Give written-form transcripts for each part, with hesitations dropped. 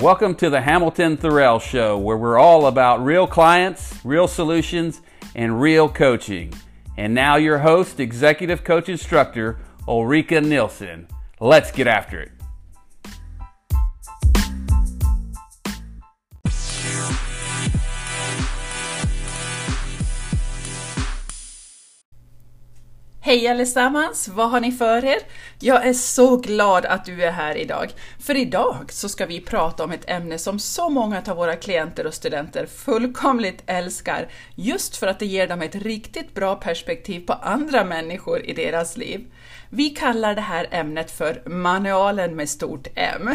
Welcome to the Hamilton Therrell Show, where we're all about real clients, real solutions, and real coaching. And now your host, executive coach instructor, Ulrika Nielsen. Let's get after it. Hej allesammans, vad har ni för er? Jag är så glad att du är här idag. För idag så ska vi prata om ett ämne som så många av våra klienter och studenter fullkomligt älskar. Just för att det ger dem ett riktigt bra perspektiv på andra människor i deras liv. Vi kallar det här ämnet för manualen med stort M.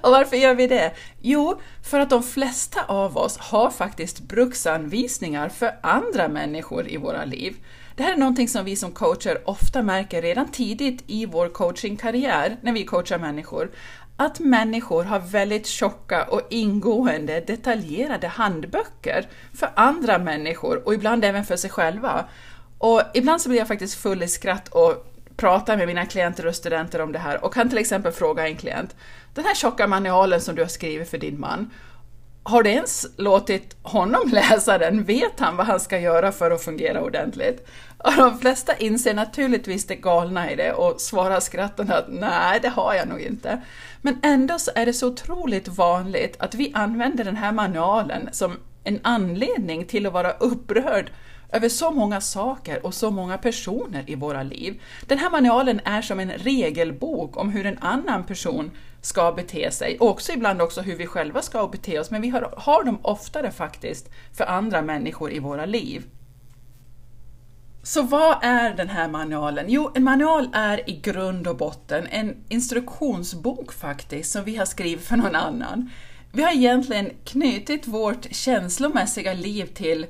Och varför gör vi det? Jo, för att de flesta av oss har faktiskt bruksanvisningar för andra människor i våra liv. Det här är någonting som vi som coacher ofta märker redan tidigt i vår coachingkarriär när vi coachar människor. Att människor har väldigt tjocka och ingående detaljerade handböcker för andra människor och ibland även för sig själva. Och ibland så blir jag faktiskt full i skratt och pratar med mina klienter och studenter om det här och kan till exempel fråga en klient: den här tjocka manualen som du har skrivit för din man, har du ens låtit honom läsa den? Vet han vad han ska göra för att fungera ordentligt? Och de flesta inser naturligtvis det galna i det och svarar skrattande att nej, det har jag nog inte. Men ändå så är det så otroligt vanligt att vi använder den här manualen som en anledning till att vara upprörd över så många saker och så många personer i våra liv. Den här manualen är som en regelbok om hur en annan person ska bete sig. Och också ibland också hur vi själva ska bete oss. Men vi har dem oftare faktiskt för andra människor i våra liv. Så vad är den här manualen? Jo, en manual är i grund och botten en instruktionsbok faktiskt som vi har skrivit för någon annan. Vi har egentligen knutit vårt känslomässiga liv till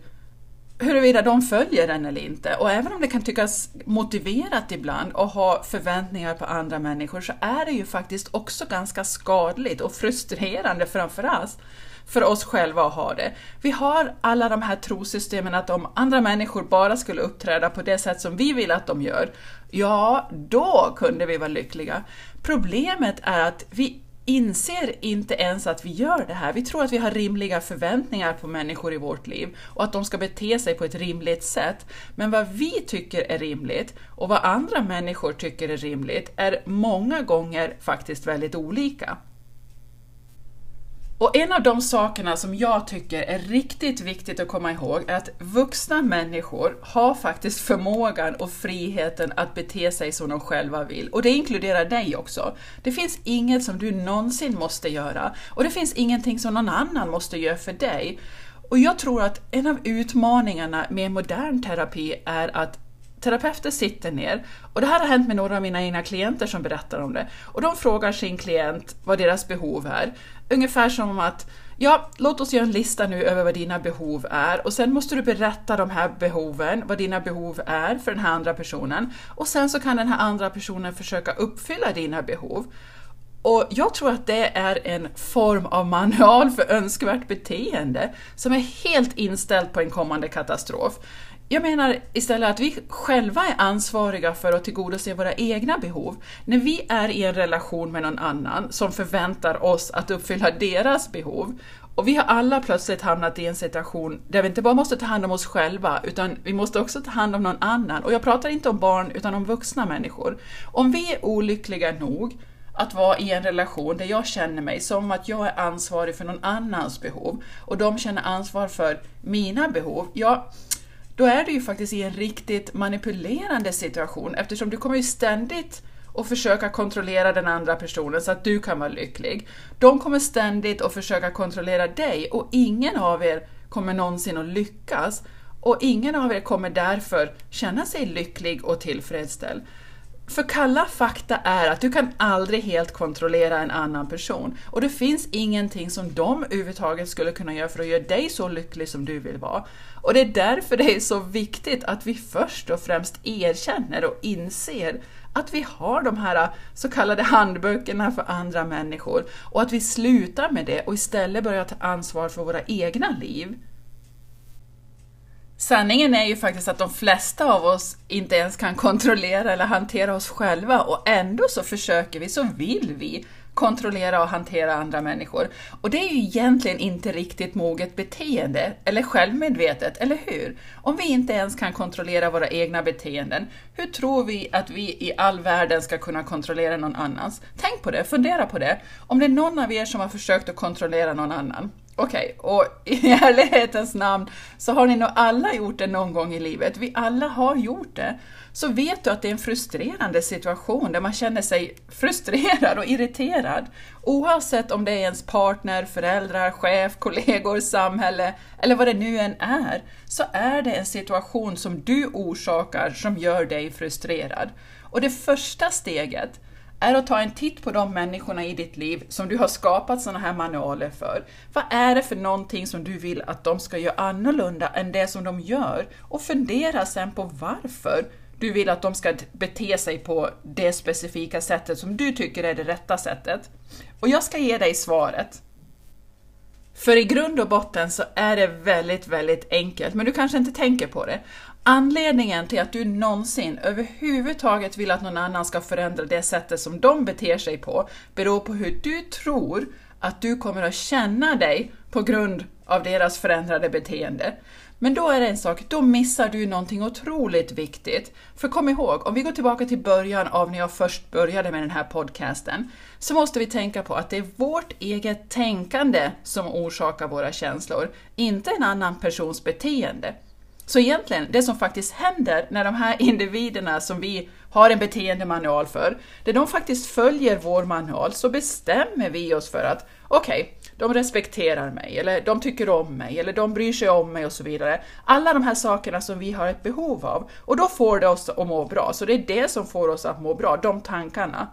huruvida de följer den eller inte. Och även om det kan tyckas motiverat ibland att ha förväntningar på andra människor, så är det ju faktiskt också ganska skadligt och frustrerande framförallt för oss själva att ha det. Vi har alla de här trosystemen att om andra människor bara skulle uppträda på det sätt som vi vill att de gör, ja, då kunde vi vara lyckliga. Problemet är att vi inser inte ens att vi gör det här. Vi tror att vi har rimliga förväntningar på människor i vårt liv och att de ska bete sig på ett rimligt sätt. Men vad vi tycker är rimligt och vad andra människor tycker är rimligt är många gånger faktiskt väldigt olika. Och en av de sakerna som jag tycker är riktigt viktigt att komma ihåg är att vuxna människor har faktiskt förmågan och friheten att bete sig som de själva vill. Och det inkluderar dig också. Det finns inget som du någonsin måste göra. Och det finns ingenting som någon annan måste göra för dig. Och jag tror att en av utmaningarna med modern terapi är att terapeuter sitter ner, och det här har hänt med några av mina egna klienter som berättar om det, och de frågar sin klient vad deras behov är. Ungefär som att, ja, låt oss göra en lista nu över vad dina behov är, och sen måste du berätta de här behoven, vad dina behov är för den här andra personen, och sen så kan den här andra personen försöka uppfylla dina behov. Och jag tror att det är en form av manual för önskvärt beteende som är helt inställd på en kommande katastrof. Jag menar istället att vi själva är ansvariga för att tillgodose våra egna behov. När vi är i en relation med någon annan som förväntar oss att uppfylla deras behov, och vi har alla plötsligt hamnat i en situation där vi inte bara måste ta hand om oss själva, utan vi måste också ta hand om någon annan. Och jag pratar inte om barn utan om vuxna människor. Om vi är olyckliga nog att vara i en relation där jag känner mig som att jag är ansvarig för någon annans behov och de känner ansvar för mina behov, då är du ju faktiskt i en riktigt manipulerande situation, eftersom du kommer ju ständigt att försöka kontrollera den andra personen så att du kan vara lycklig. De kommer ständigt att försöka kontrollera dig, och ingen av er kommer någonsin att lyckas, och ingen av er kommer därför känna sig lycklig och tillfredsställd. För kalla fakta är att du kan aldrig helt kontrollera en annan person, och det finns ingenting som de överhuvudtaget skulle kunna göra för att göra dig så lycklig som du vill vara. Och det är därför det är så viktigt att vi först och främst erkänner och inser att vi har de här så kallade handböckerna för andra människor, och att vi slutar med det och istället börjar ta ansvar för våra egna liv. Sanningen är ju faktiskt att de flesta av oss inte ens kan kontrollera eller hantera oss själva, och ändå så försöker vi, så vill vi kontrollera och hantera andra människor. Och det är ju egentligen inte riktigt moget beteende eller självmedvetet, eller hur? Om vi inte ens kan kontrollera våra egna beteenden, hur tror vi att vi i all världen ska kunna kontrollera någon annans? Tänk på det, fundera på det. Om det är någon av er som har försökt att kontrollera någon annan. Okej, och i ärlighetens namn så har ni nog alla gjort det någon gång i livet. Vi alla har gjort det. Så vet du att det är en frustrerande situation där man känner sig frustrerad och irriterad. Oavsett om det är ens partner, föräldrar, chef, kollegor, samhälle eller vad det nu än är. Så är det en situation som du orsakar som gör dig frustrerad. Och det första steget är att ta en titt på de människorna i ditt liv som du har skapat sådana här manualer för. Vad är det för någonting som du vill att de ska göra annorlunda än det som de gör? Och fundera sen på varför du vill att de ska bete sig på det specifika sättet som du tycker är det rätta sättet. Och jag ska ge dig svaret. För i grund och botten så är det väldigt, väldigt enkelt, men du kanske inte tänker på det. Anledningen till att du någonsin överhuvudtaget vill att någon annan ska förändra det sättet som de beter sig på beror på hur du tror att du kommer att känna dig på grund av deras förändrade beteende. Men då är det en sak, då missar du någonting otroligt viktigt. För kom ihåg, om vi går tillbaka till början av när jag först började med den här podcasten, så måste vi tänka på att det är vårt eget tänkande som orsakar våra känslor, inte en annan persons beteende. Så egentligen, det som faktiskt händer när de här individerna som vi har en beteendemanual för, när de faktiskt följer vår manual så bestämmer vi oss för att okej, de respekterar mig, eller de tycker om mig, eller de bryr sig om mig och så vidare. Alla de här sakerna som vi har ett behov av, och då får det oss att må bra. Så det är det som får oss att må bra, de tankarna.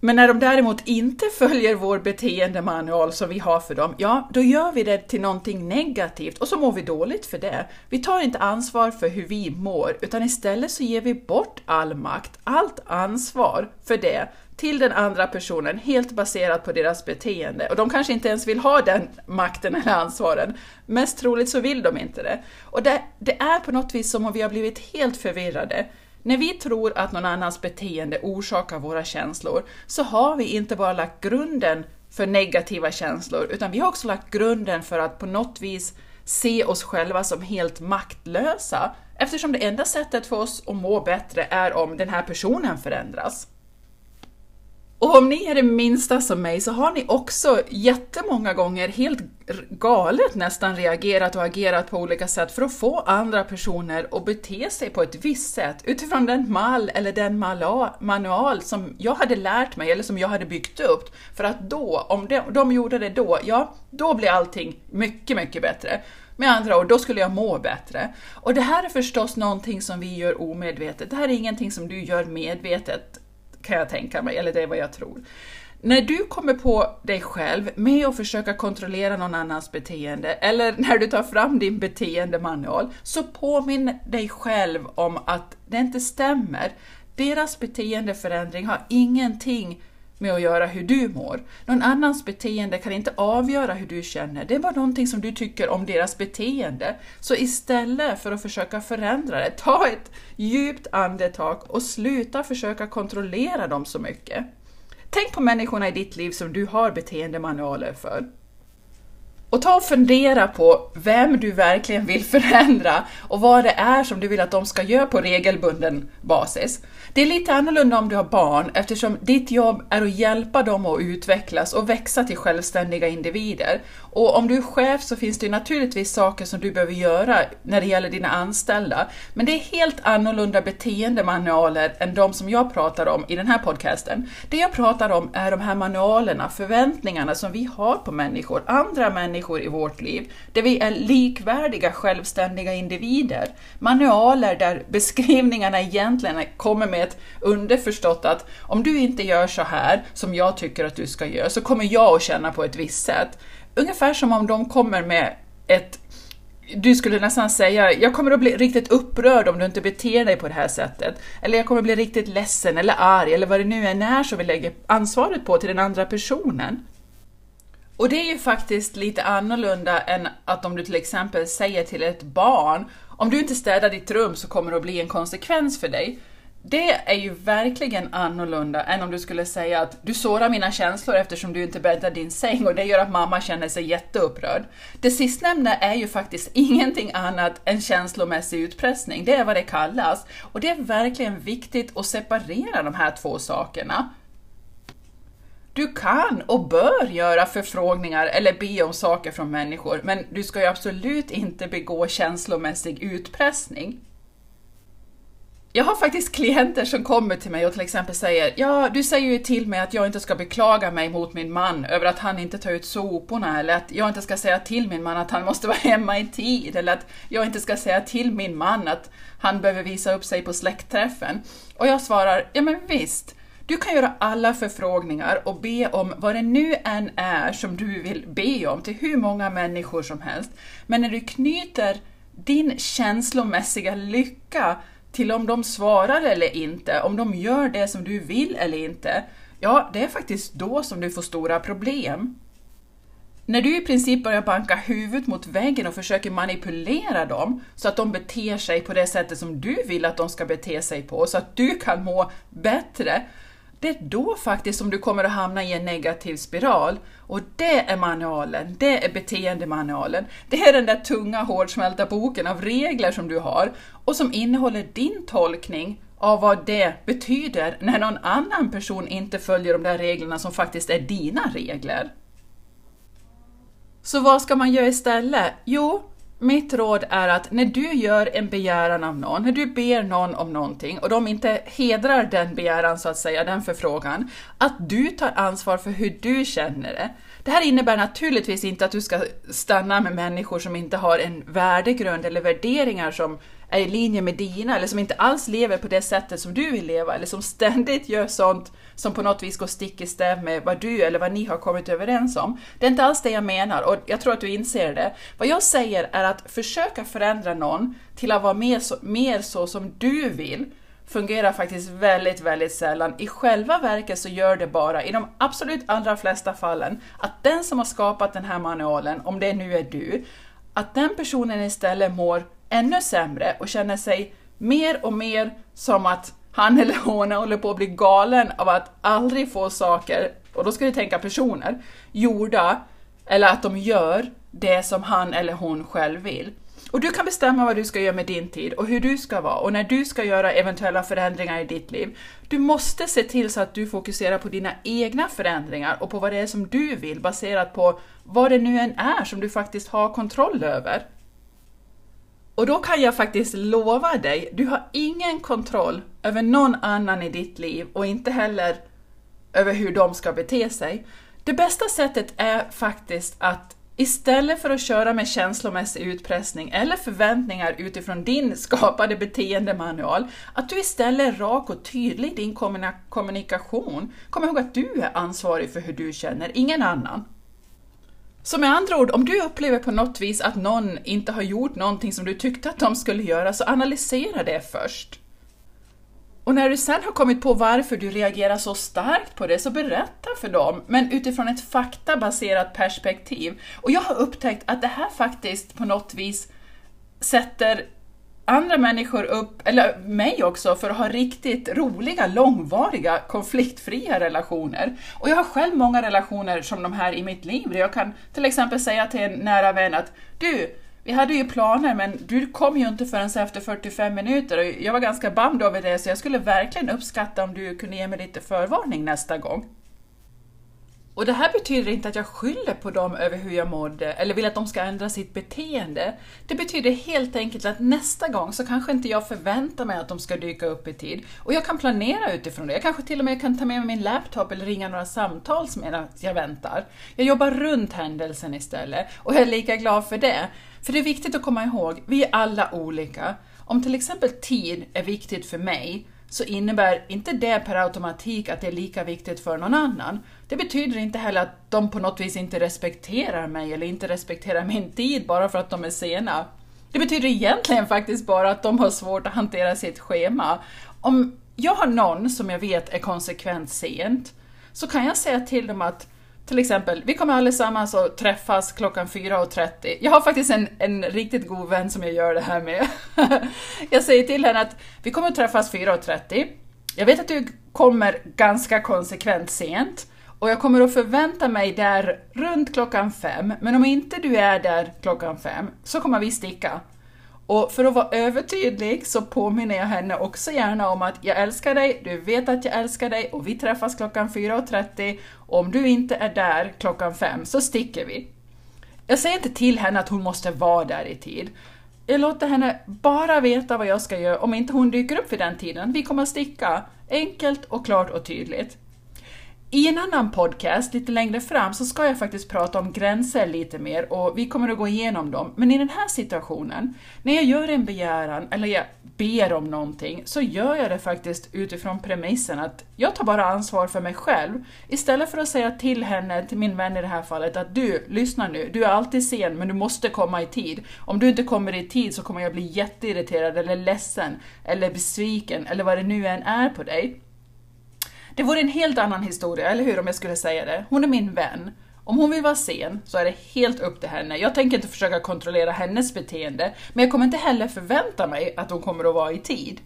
Men när de däremot inte följer vår beteendemanual som vi har för dem, ja, då gör vi det till någonting negativt och så mår vi dåligt för det. Vi tar inte ansvar för hur vi mår, utan istället så ger vi bort all makt, allt ansvar för det till den andra personen, helt baserat på deras beteende. Och de kanske inte ens vill ha den makten eller ansvaren. Mest troligt så vill de inte det. Och det är på något vis som om vi har blivit helt förvirrade. När vi tror att någon annans beteende orsakar våra känslor så har vi inte bara lagt grunden för negativa känslor, utan vi har också lagt grunden för att på något vis se oss själva som helt maktlösa, eftersom det enda sättet för oss att må bättre är om den här personen förändras. Och om ni är det minsta som mig så har ni också jättemånga gånger helt galet nästan reagerat och agerat på olika sätt för att få andra personer att bete sig på ett visst sätt utifrån den mall eller den manual som jag hade lärt mig eller som jag hade byggt upp. För att då, om de gjorde det då, ja, då blir allting mycket, mycket bättre. Med andra ord, då skulle jag må bättre. Och det här är förstås någonting som vi gör omedvetet. Det här är ingenting som du gör medvetet, kan jag tänka mig, eller det är vad jag tror. När du kommer på dig själv med att försöka kontrollera någon annans beteende, eller när du tar fram din beteendemanual, så påminn dig själv om att det inte stämmer. Deras beteendeförändring har ingenting med att göra hur du mår. Någon annans beteende kan inte avgöra hur du känner. Det är bara någonting som du tycker om deras beteende. Så istället för att försöka förändra det, ta ett djupt andetag och sluta försöka kontrollera dem så mycket. Tänk på människorna i ditt liv som du har beteendemanualer för. Och ta och fundera på vem du verkligen vill förändra och vad det är som du vill att de ska göra på regelbunden basis. Det är lite annorlunda om du har barn, eftersom ditt jobb är att hjälpa dem att utvecklas och växa till självständiga individer. Och om du är chef så finns det naturligtvis saker som du behöver göra när det gäller dina anställda. Men det är helt annorlunda beteendemanualer än de som jag pratar om i den här podcasten. Det jag pratar om är de här manualerna, förväntningarna som vi har på människor, andra människor i vårt liv, där vi är likvärdiga självständiga individer. Manualer där beskrivningarna egentligen kommer med ett underförstått att om du inte gör så här som jag tycker att du ska göra så kommer jag att känna på ett visst sätt. Ungefär som om de kommer med ett, du skulle nästan säga, jag kommer att bli riktigt upprörd om du inte beter dig på det här sättet. Eller jag kommer att bli riktigt ledsen eller arg eller vad det nu än är som vi lägger ansvaret på till den andra personen. Och det är ju faktiskt lite annorlunda än att om du till exempel säger till ett barn, om du inte städar ditt rum så kommer det att bli en konsekvens för dig. Det är ju verkligen annorlunda än om du skulle säga att du sårar mina känslor eftersom du inte bäddar din säng och det gör att mamma känner sig jätteupprörd. Det sistnämnda är ju faktiskt ingenting annat än känslomässig utpressning. Det är vad det kallas. Och det är verkligen viktigt att separera de här två sakerna. Du kan och bör göra förfrågningar eller be om saker från människor, men du ska ju absolut inte begå känslomässig utpressning. Jag har faktiskt klienter som kommer till mig och till exempel säger: ja, du säger ju till mig att jag inte ska beklaga mig mot min man över att han inte tar ut soporna, eller att jag inte ska säga till min man att han måste vara hemma i tid, eller att jag inte ska säga till min man att han behöver visa upp sig på släktträffen. Och jag svarar: ja men visst, du kan göra alla förfrågningar och be om vad det nu än är som du vill be om till hur många människor som helst. Men när du knyter din känslomässiga lycka till om de svarar eller inte, om de gör det som du vill eller inte, ja, det är faktiskt då som du får stora problem. När du i princip börjar banka huvudet mot väggen och försöker manipulera dem så att de beter sig på det sättet som du vill att de ska bete sig på, så att du kan må bättre, det är då faktiskt som du kommer att hamna i en negativ spiral. Och det är manualen, det är beteendemanualen. Det är den där tunga, hårdsmälta boken av regler som du har och som innehåller din tolkning av vad det betyder när någon annan person inte följer de där reglerna som faktiskt är dina regler. Så vad ska man göra istället? Jo, mitt råd är att när du gör en begäran av någon, när du ber någon om någonting och de inte hedrar den begäran så att säga, den förfrågan, att du tar ansvar för hur du känner det. Det här innebär naturligtvis inte att du ska stanna med människor som inte har en värdegrund eller värderingar som är i linje med dina, eller som inte alls lever på det sättet som du vill leva, eller som ständigt gör sånt som på något vis går stick i stäv med vad du eller vad ni har kommit överens om. Det är inte alls det jag menar, och jag tror att du inser det. Vad jag säger är att försöka förändra någon till att vara mer så som du vill fungerar faktiskt väldigt, väldigt sällan. I själva verket så gör det bara, i de absolut allra flesta fallen, att den som har skapat den här manualen, om det nu är du, att den personen istället mår ännu sämre och känner sig mer och mer som att han eller hon håller på att bli galen av att aldrig få saker, och då ska du tänka personer, gjorda, eller att de gör det som han eller hon själv vill. Och du kan bestämma vad du ska göra med din tid och hur du ska vara och när du ska göra eventuella förändringar i ditt liv. Du måste se till så att du fokuserar på dina egna förändringar och på vad det är som du vill, baserat på vad det nu än är som du faktiskt har kontroll över. Och då kan jag faktiskt lova dig, du har ingen kontroll över någon annan i ditt liv och inte heller över hur de ska bete sig. Det bästa sättet är faktiskt att istället för att köra med känslomässig utpressning eller förväntningar utifrån din skapade beteendemanual, att du istället är rak och tydlig i din kommunikation. Kom ihåg att du är ansvarig för hur du känner, ingen annan. Så med andra ord, om du upplever på något vis att någon inte har gjort någonting som du tyckte att de skulle göra, så analysera det först. Och när du sen har kommit på varför du reagerar så starkt på det, så berätta för dem, men utifrån ett faktabaserat perspektiv. Och jag har upptäckt att det här faktiskt på något vis sätter andra människor upp, eller mig också, för att ha riktigt roliga, långvariga, konfliktfria relationer. Och jag har själv många relationer som de här i mitt liv. Jag kan till exempel säga till en nära vän att du, vi hade ju planer men du kom ju inte förrän efter 45 minuter och jag var ganska band över det, så jag skulle verkligen uppskatta om du kunde ge mig lite förvarning nästa gång. Och det här betyder inte att jag skyller på dem över hur jag mådde eller vill att de ska ändra sitt beteende. Det betyder helt enkelt att nästa gång så kanske inte jag förväntar mig att de ska dyka upp i tid. Och jag kan planera utifrån det. Jag kanske till och med kan ta med mig min laptop eller ringa några samtal medan jag väntar. Jag jobbar runt händelsen istället och jag är lika glad för det. För det är viktigt att komma ihåg, vi är alla olika. Om till exempel tid är viktigt för mig, så innebär inte det per automatik att det är lika viktigt för någon annan. Det betyder inte heller att de på något vis inte respekterar mig eller inte respekterar min tid bara för att de är sena. Det betyder egentligen faktiskt bara att de har svårt att hantera sitt schema. Om jag har någon som jag vet är konsekvent sent, så kan jag säga till dem att Till exempel, vi kommer allesammans att träffas klockan 4:30. Jag har faktiskt en riktigt god vän som jag gör det här med. Jag säger till henne att vi kommer att träffas 4:30. Jag vet att du kommer ganska konsekvent sent. Och jag kommer att förvänta mig där runt klockan 5. Men om inte du är där klockan 5 så kommer vi sticka. Och för att vara övertydlig så påminner jag henne också gärna om att jag älskar dig, du vet att jag älskar dig och vi träffas klockan 4:30. Om du inte är där klockan 5 så sticker vi. Jag säger inte till henne att hon måste vara där i tid. Jag låter henne bara veta vad jag ska göra om inte hon dyker upp vid den tiden. Vi kommer sticka, enkelt och klart och tydligt. I en annan podcast lite längre fram så ska jag faktiskt prata om gränser lite mer och vi kommer att gå igenom dem. Men i den här situationen, när jag gör en begäran eller jag ber om någonting så gör jag det faktiskt utifrån premissen att jag tar bara ansvar för mig själv. Istället för att säga till henne, till min vän i det här fallet, att du, lyssna nu, du är alltid sen men du måste komma i tid. Om du inte kommer i tid så kommer jag bli jätteirriterad eller ledsen eller besviken eller vad det nu än är på dig. Det vore en helt annan historia, eller hur, om jag skulle säga det. Hon är min vän. Om hon vill vara sen så är det helt upp till henne. Jag tänker inte försöka kontrollera hennes beteende. Men jag kommer inte heller förvänta mig att hon kommer att vara i tid.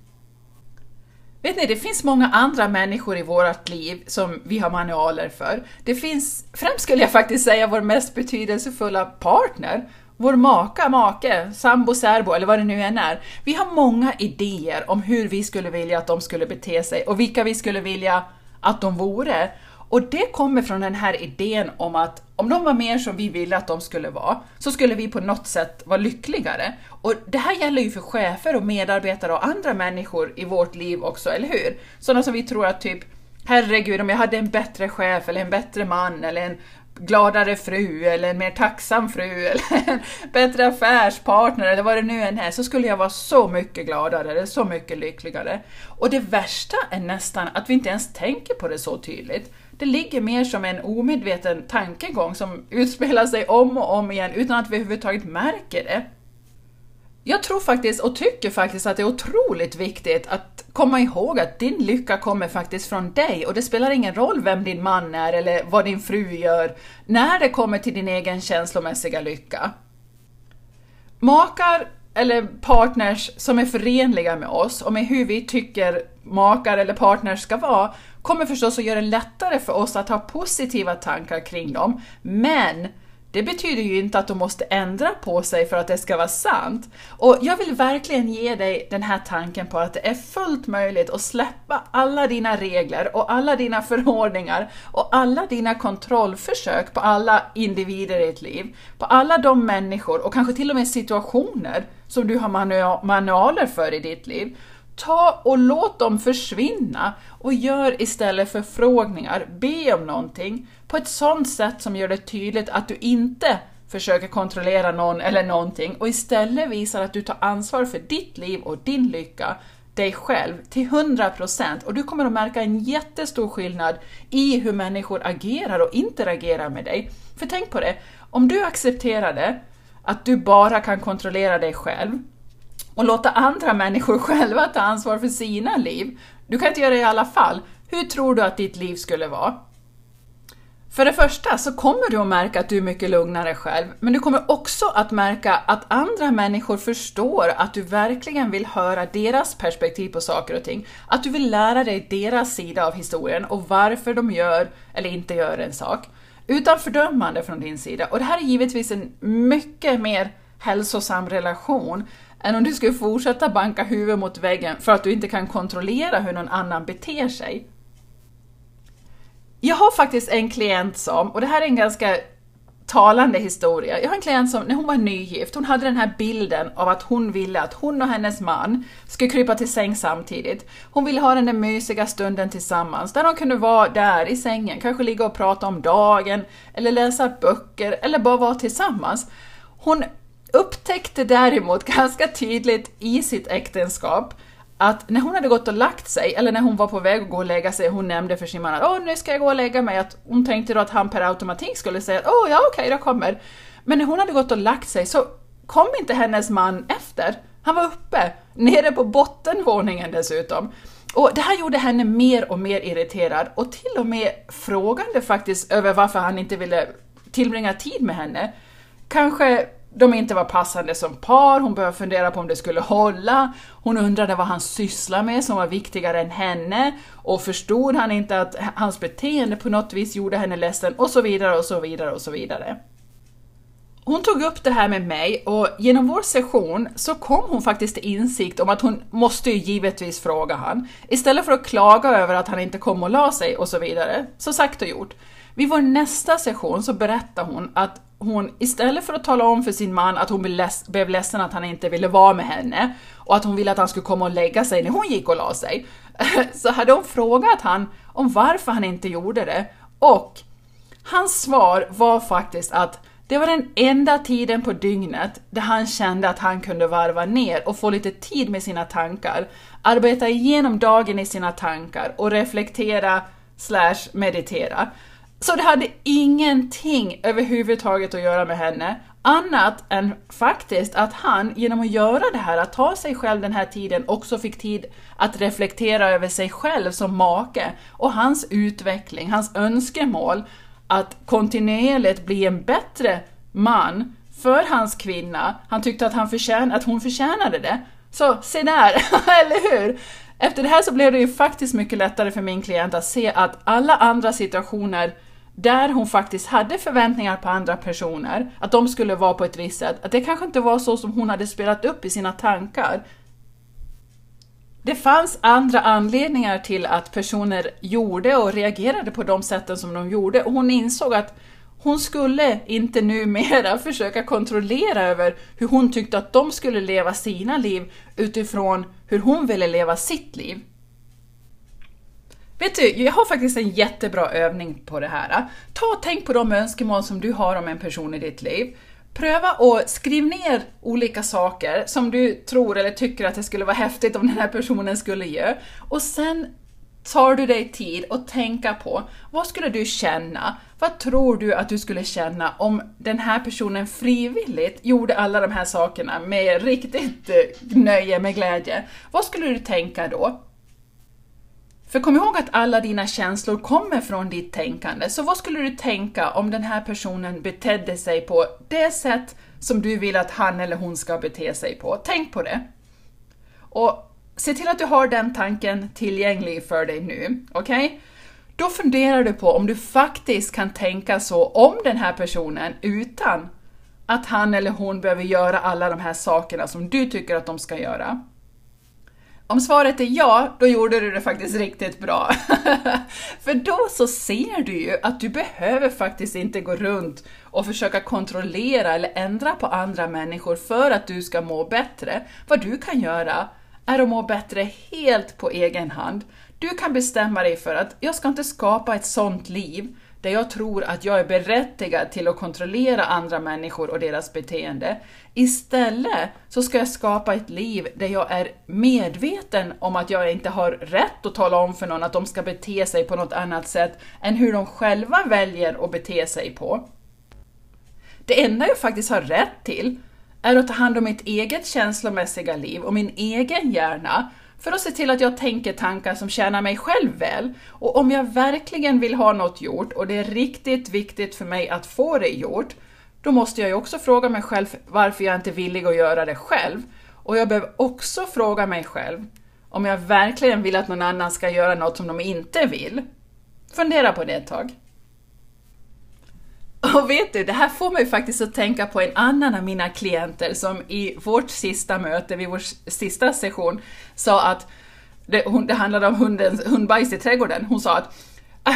Vet ni, det finns många andra människor i vårt liv som vi har manualer för. Det finns, främst skulle jag faktiskt säga, vår mest betydelsefulla partner. Vår maka, make, sambo, särbo eller vad det nu än är. Vi har många idéer om hur vi skulle vilja att de skulle bete sig och vilka vi skulle vilja att de vore. Och det kommer från den här idén om att om de var mer som vi ville att de skulle vara så skulle vi på något sätt vara lyckligare. Och det här gäller ju för chefer och medarbetare och andra människor i vårt liv också, eller hur? Sådana som vi tror att typ, herregud, om jag hade en bättre chef eller en bättre man eller en gladare fru eller en mer tacksam fru eller en bättre affärspartner eller vad det nu än är så skulle jag vara så mycket gladare eller så mycket lyckligare. Och det värsta är nästan att vi inte ens tänker på det så tydligt. Det ligger mer som en omedveten tankegång som utspelar sig om och om igen utan att vi överhuvudtaget märker det. Jag tror faktiskt och tycker faktiskt att det är otroligt viktigt att komma ihåg att din lycka kommer faktiskt från dig och det spelar ingen roll vem din man är eller vad din fru gör när det kommer till din egen känslomässiga lycka. Makar eller partners som är förenliga med oss och med hur vi tycker makar eller partners ska vara kommer förstås att göra det lättare för oss att ha positiva tankar kring dem, men det betyder ju inte att de måste ändra på sig för att det ska vara sant. Och jag vill verkligen ge dig den här tanken på att det är fullt möjligt att släppa alla dina regler och alla dina förordningar och alla dina kontrollförsök på alla individer i ditt liv. På alla de människor och kanske till och med situationer som du har manualer för i ditt liv. Ta och låt dem försvinna och gör istället förfrågningar, be om någonting på ett sådant sätt som gör det tydligt att du inte försöker kontrollera någon eller någonting och istället visar att du tar ansvar för ditt liv och din lycka, dig själv till 100% och du kommer att märka en jättestor skillnad i hur människor agerar och interagerar med dig. För tänk på det, om du accepterade att du bara kan kontrollera dig själv och låta andra människor själva ta ansvar för sina liv. Du kan inte göra det i alla fall. Hur tror du att ditt liv skulle vara? För det första så kommer du att märka att du är mycket lugnare själv. Men du kommer också att märka att andra människor förstår att du verkligen vill höra deras perspektiv på saker och ting. Att du vill lära dig deras sida av historien och varför de gör eller inte gör en sak. Utan fördömande från din sida. Och det här är givetvis en mycket mer hälsosam relation än om du skulle fortsätta banka huvudet mot väggen för att du inte kan kontrollera hur någon annan beter sig. Jag har faktiskt en klient som, och det här är en ganska talande historia. Jag har en klient som, när hon var nygift, hon hade den här bilden av att hon ville att hon och hennes man skulle krypa till säng samtidigt. Hon ville ha den där mysiga stunden tillsammans, där de kunde vara där i sängen, kanske ligga och prata om dagen, eller läsa böcker, eller bara vara tillsammans. Hon upptäckte däremot ganska tydligt i sitt äktenskap att när hon hade gått och lagt sig, eller när hon var på väg att gå och lägga sig, hon nämnde för sin man att nu ska jag gå och lägga mig. Att hon tänkte då att han per automatik skulle säga att ja okej, jag kommer. Men när hon hade gått och lagt sig så kom inte hennes man efter. Han var uppe, nere på bottenvåningen dessutom. Och det här gjorde henne mer och mer irriterad och till och med frågande faktiskt över varför han inte ville tillbringa tid med henne. Kanske de inte var passande som par, hon började fundera på om det skulle hålla. Hon undrade vad han sysslar med som var viktigare än henne och förstod han inte att hans beteende på något vis gjorde henne ledsen och så vidare och så vidare och så vidare. Hon tog upp det här med mig och genom vår session så kom hon faktiskt till insikt om att hon måste ju givetvis fråga han. Istället för att klaga över att han inte kom och la sig och så vidare. Så sagt och gjort. Vid vår nästa session så berättade hon att hon istället för att tala om för sin man att hon blev ledsen att han inte ville vara med henne och att hon ville att han skulle komma och lägga sig när hon gick och la sig, så hade hon frågat han om varför han inte gjorde det. Och hans svar var faktiskt att det var den enda tiden på dygnet där han kände att han kunde varva ner och få lite tid med sina tankar, arbeta igenom dagen i sina tankar och reflektera/meditera. Så det hade ingenting överhuvudtaget att göra med henne, annat än faktiskt att han genom att göra det här, att ta sig själv den här tiden, också fick tid att reflektera över sig själv som make och hans utveckling, hans önskemål att kontinuerligt bli en bättre man för hans kvinna. Han tyckte att, att hon förtjänade det. Så se där, eller hur? Efter det här så blev det ju faktiskt mycket lättare för min klient att se att alla andra situationer där hon faktiskt hade förväntningar på andra personer, att de skulle vara på ett visst sätt, att det kanske inte var så som hon hade spelat upp i sina tankar. Det fanns andra anledningar till att personer gjorde och reagerade på de sätten som de gjorde. Och hon insåg att hon skulle inte numera försöka kontrollera över hur hon tyckte att de skulle leva sina liv utifrån hur hon ville leva sitt liv. Vet du, jag har faktiskt en jättebra övning på det här. Ta och tänk på de önskemål som du har om en person i ditt liv. Pröva och skriv ner olika saker som du tror eller tycker att det skulle vara häftigt om den här personen skulle göra. Och sen tar du dig tid och tänka på vad skulle du känna? Vad tror du att du skulle känna om den här personen frivilligt gjorde alla de här sakerna med riktigt nöje, med glädje? Vad skulle du tänka då? För kom ihåg att alla dina känslor kommer från ditt tänkande. Så vad skulle du tänka om den här personen betedde sig på det sätt som du vill att han eller hon ska bete sig på? Tänk på det. Och se till att du har den tanken tillgänglig för dig nu. Okej? Då funderar du på om du faktiskt kan tänka så om den här personen utan att han eller hon behöver göra alla de här sakerna som du tycker att de ska göra. Om svaret är ja, då gjorde du det faktiskt riktigt bra. För då så ser du ju att du behöver faktiskt inte gå runt och försöka kontrollera eller ändra på andra människor för att du ska må bättre. Vad du kan göra är att må bättre helt på egen hand. Du kan bestämma dig för att jag ska inte skapa ett sånt liv där jag tror att jag är berättigad till att kontrollera andra människor och deras beteende. Istället så ska jag skapa ett liv där jag är medveten om att jag inte har rätt att tala om för någon att de ska bete sig på något annat sätt än hur de själva väljer att bete sig på. Det enda jag faktiskt har rätt till är att ta hand om mitt eget känslomässiga liv och min egen hjärna. För att se till att jag tänker tankar som tjänar mig själv väl. Och om jag verkligen vill ha något gjort och det är riktigt viktigt för mig att få det gjort, då måste jag ju också fråga mig själv varför jag inte är villig att göra det själv. Och jag behöver också fråga mig själv om jag verkligen vill att någon annan ska göra något som de inte vill. Fundera på det ett tag. Och vet du, det här får mig faktiskt att tänka på en annan av mina klienter som i vårt sista möte, vid vår sista session, sa att det handlade om hundbajs i trädgården. Hon sa att,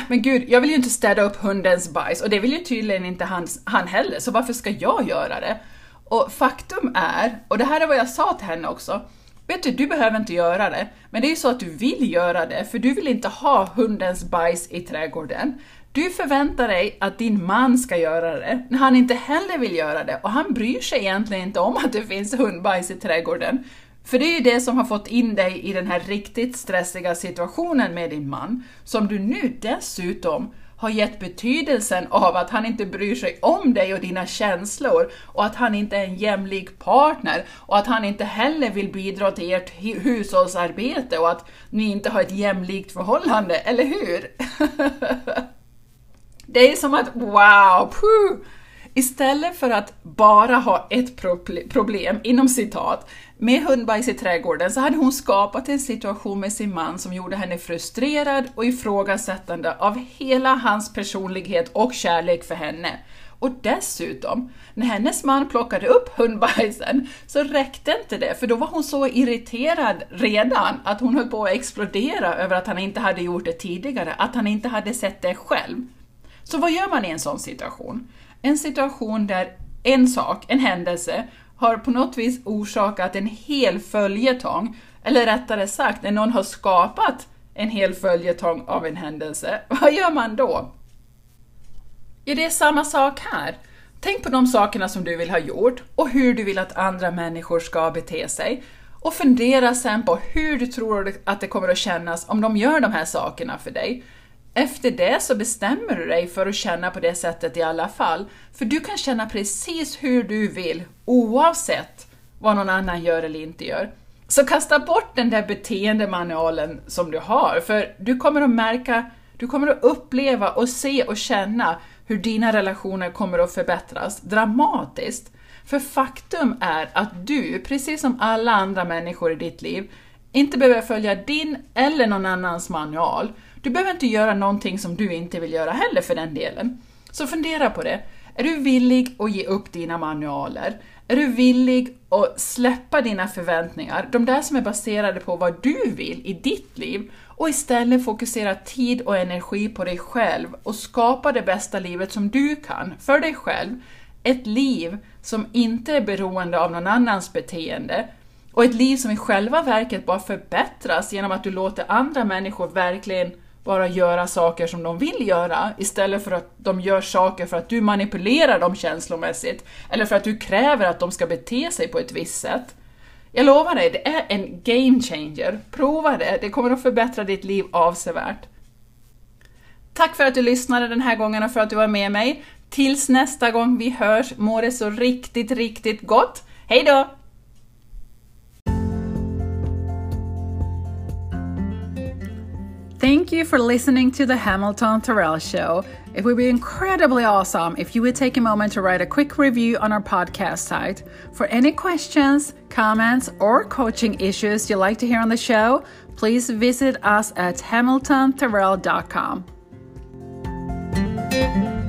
men gud, jag vill ju inte städa upp hundens bajs och det vill ju tydligen inte han heller, så varför ska jag göra det? Och faktum är, och det här är vad jag sa till henne också, vet du behöver inte göra det, men det är ju så att du vill göra det för du vill inte ha hundens bajs i trädgården. Du förväntar dig att din man ska göra det när han inte heller vill göra det och han bryr sig egentligen inte om att det finns hundbajs i trädgården. För det är ju det som har fått in dig i den här riktigt stressiga situationen med din man som du nu dessutom har gett betydelsen av att han inte bryr sig om dig och dina känslor, och att han inte är en jämlik partner, och att han inte heller vill bidra till ert hushållsarbete, och att ni inte har ett jämlikt förhållande, eller hur? Det är som att, wow, puh! Istället för att bara ha ett problem, inom citat, med hundbajs i trädgården, så hade hon skapat en situation med sin man som gjorde henne frustrerad och ifrågasättande av hela hans personlighet och kärlek för henne. Och dessutom, när hennes man plockade upp hundbajsen så räckte inte det, för då var hon så irriterad redan att hon höll på att explodera över att han inte hade gjort det tidigare, att han inte hade sett det själv. Så vad gör man i en sån situation? En situation där en sak, en händelse, har på något vis orsakat en hel följetong. Eller rättare sagt, när någon har skapat en hel följetong av en händelse. Vad gör man då? Är det samma sak här? Tänk på de sakerna som du vill ha gjort och hur du vill att andra människor ska bete sig. Och fundera sen på hur du tror att det kommer att kännas om de gör de här sakerna för dig. Efter det så bestämmer du dig för att känna på det sättet i alla fall. För du kan känna precis hur du vill, oavsett vad någon annan gör eller inte gör. Så kasta bort den där beteendemanualen som du har. För du kommer att märka, du kommer att uppleva och se och känna hur dina relationer kommer att förbättras dramatiskt. För faktum är att du, precis som alla andra människor i ditt liv, inte behöver följa din eller någon annans manual. Du behöver inte göra någonting som du inte vill göra heller för den delen. Så fundera på det. Är du villig att ge upp dina manualer? Är du villig att släppa dina förväntningar? De där som är baserade på vad du vill i ditt liv. Och istället fokusera tid och energi på dig själv. Och skapa det bästa livet som du kan för dig själv. Ett liv som inte är beroende av någon annans beteende. Och ett liv som i själva verket bara förbättras genom att du låter andra människor verkligen bara göra saker som de vill göra, istället för att de gör saker för att du manipulerar dem känslomässigt eller för att du kräver att de ska bete sig på ett visst sätt. Jag lovar dig, det är en game changer. Prova det, det kommer att förbättra ditt liv avsevärt. Tack för att du lyssnade den här gången och för att du var med mig. Tills nästa gång vi hörs, må det så riktigt, riktigt gott. Hej då! Thank you for listening to The Hamilton Therrell Show. It would be incredibly awesome if you would take a moment to write a quick review on our podcast site. For any questions, comments, or coaching issues you'd like to hear on the show, please visit us at hamiltontherrell.com.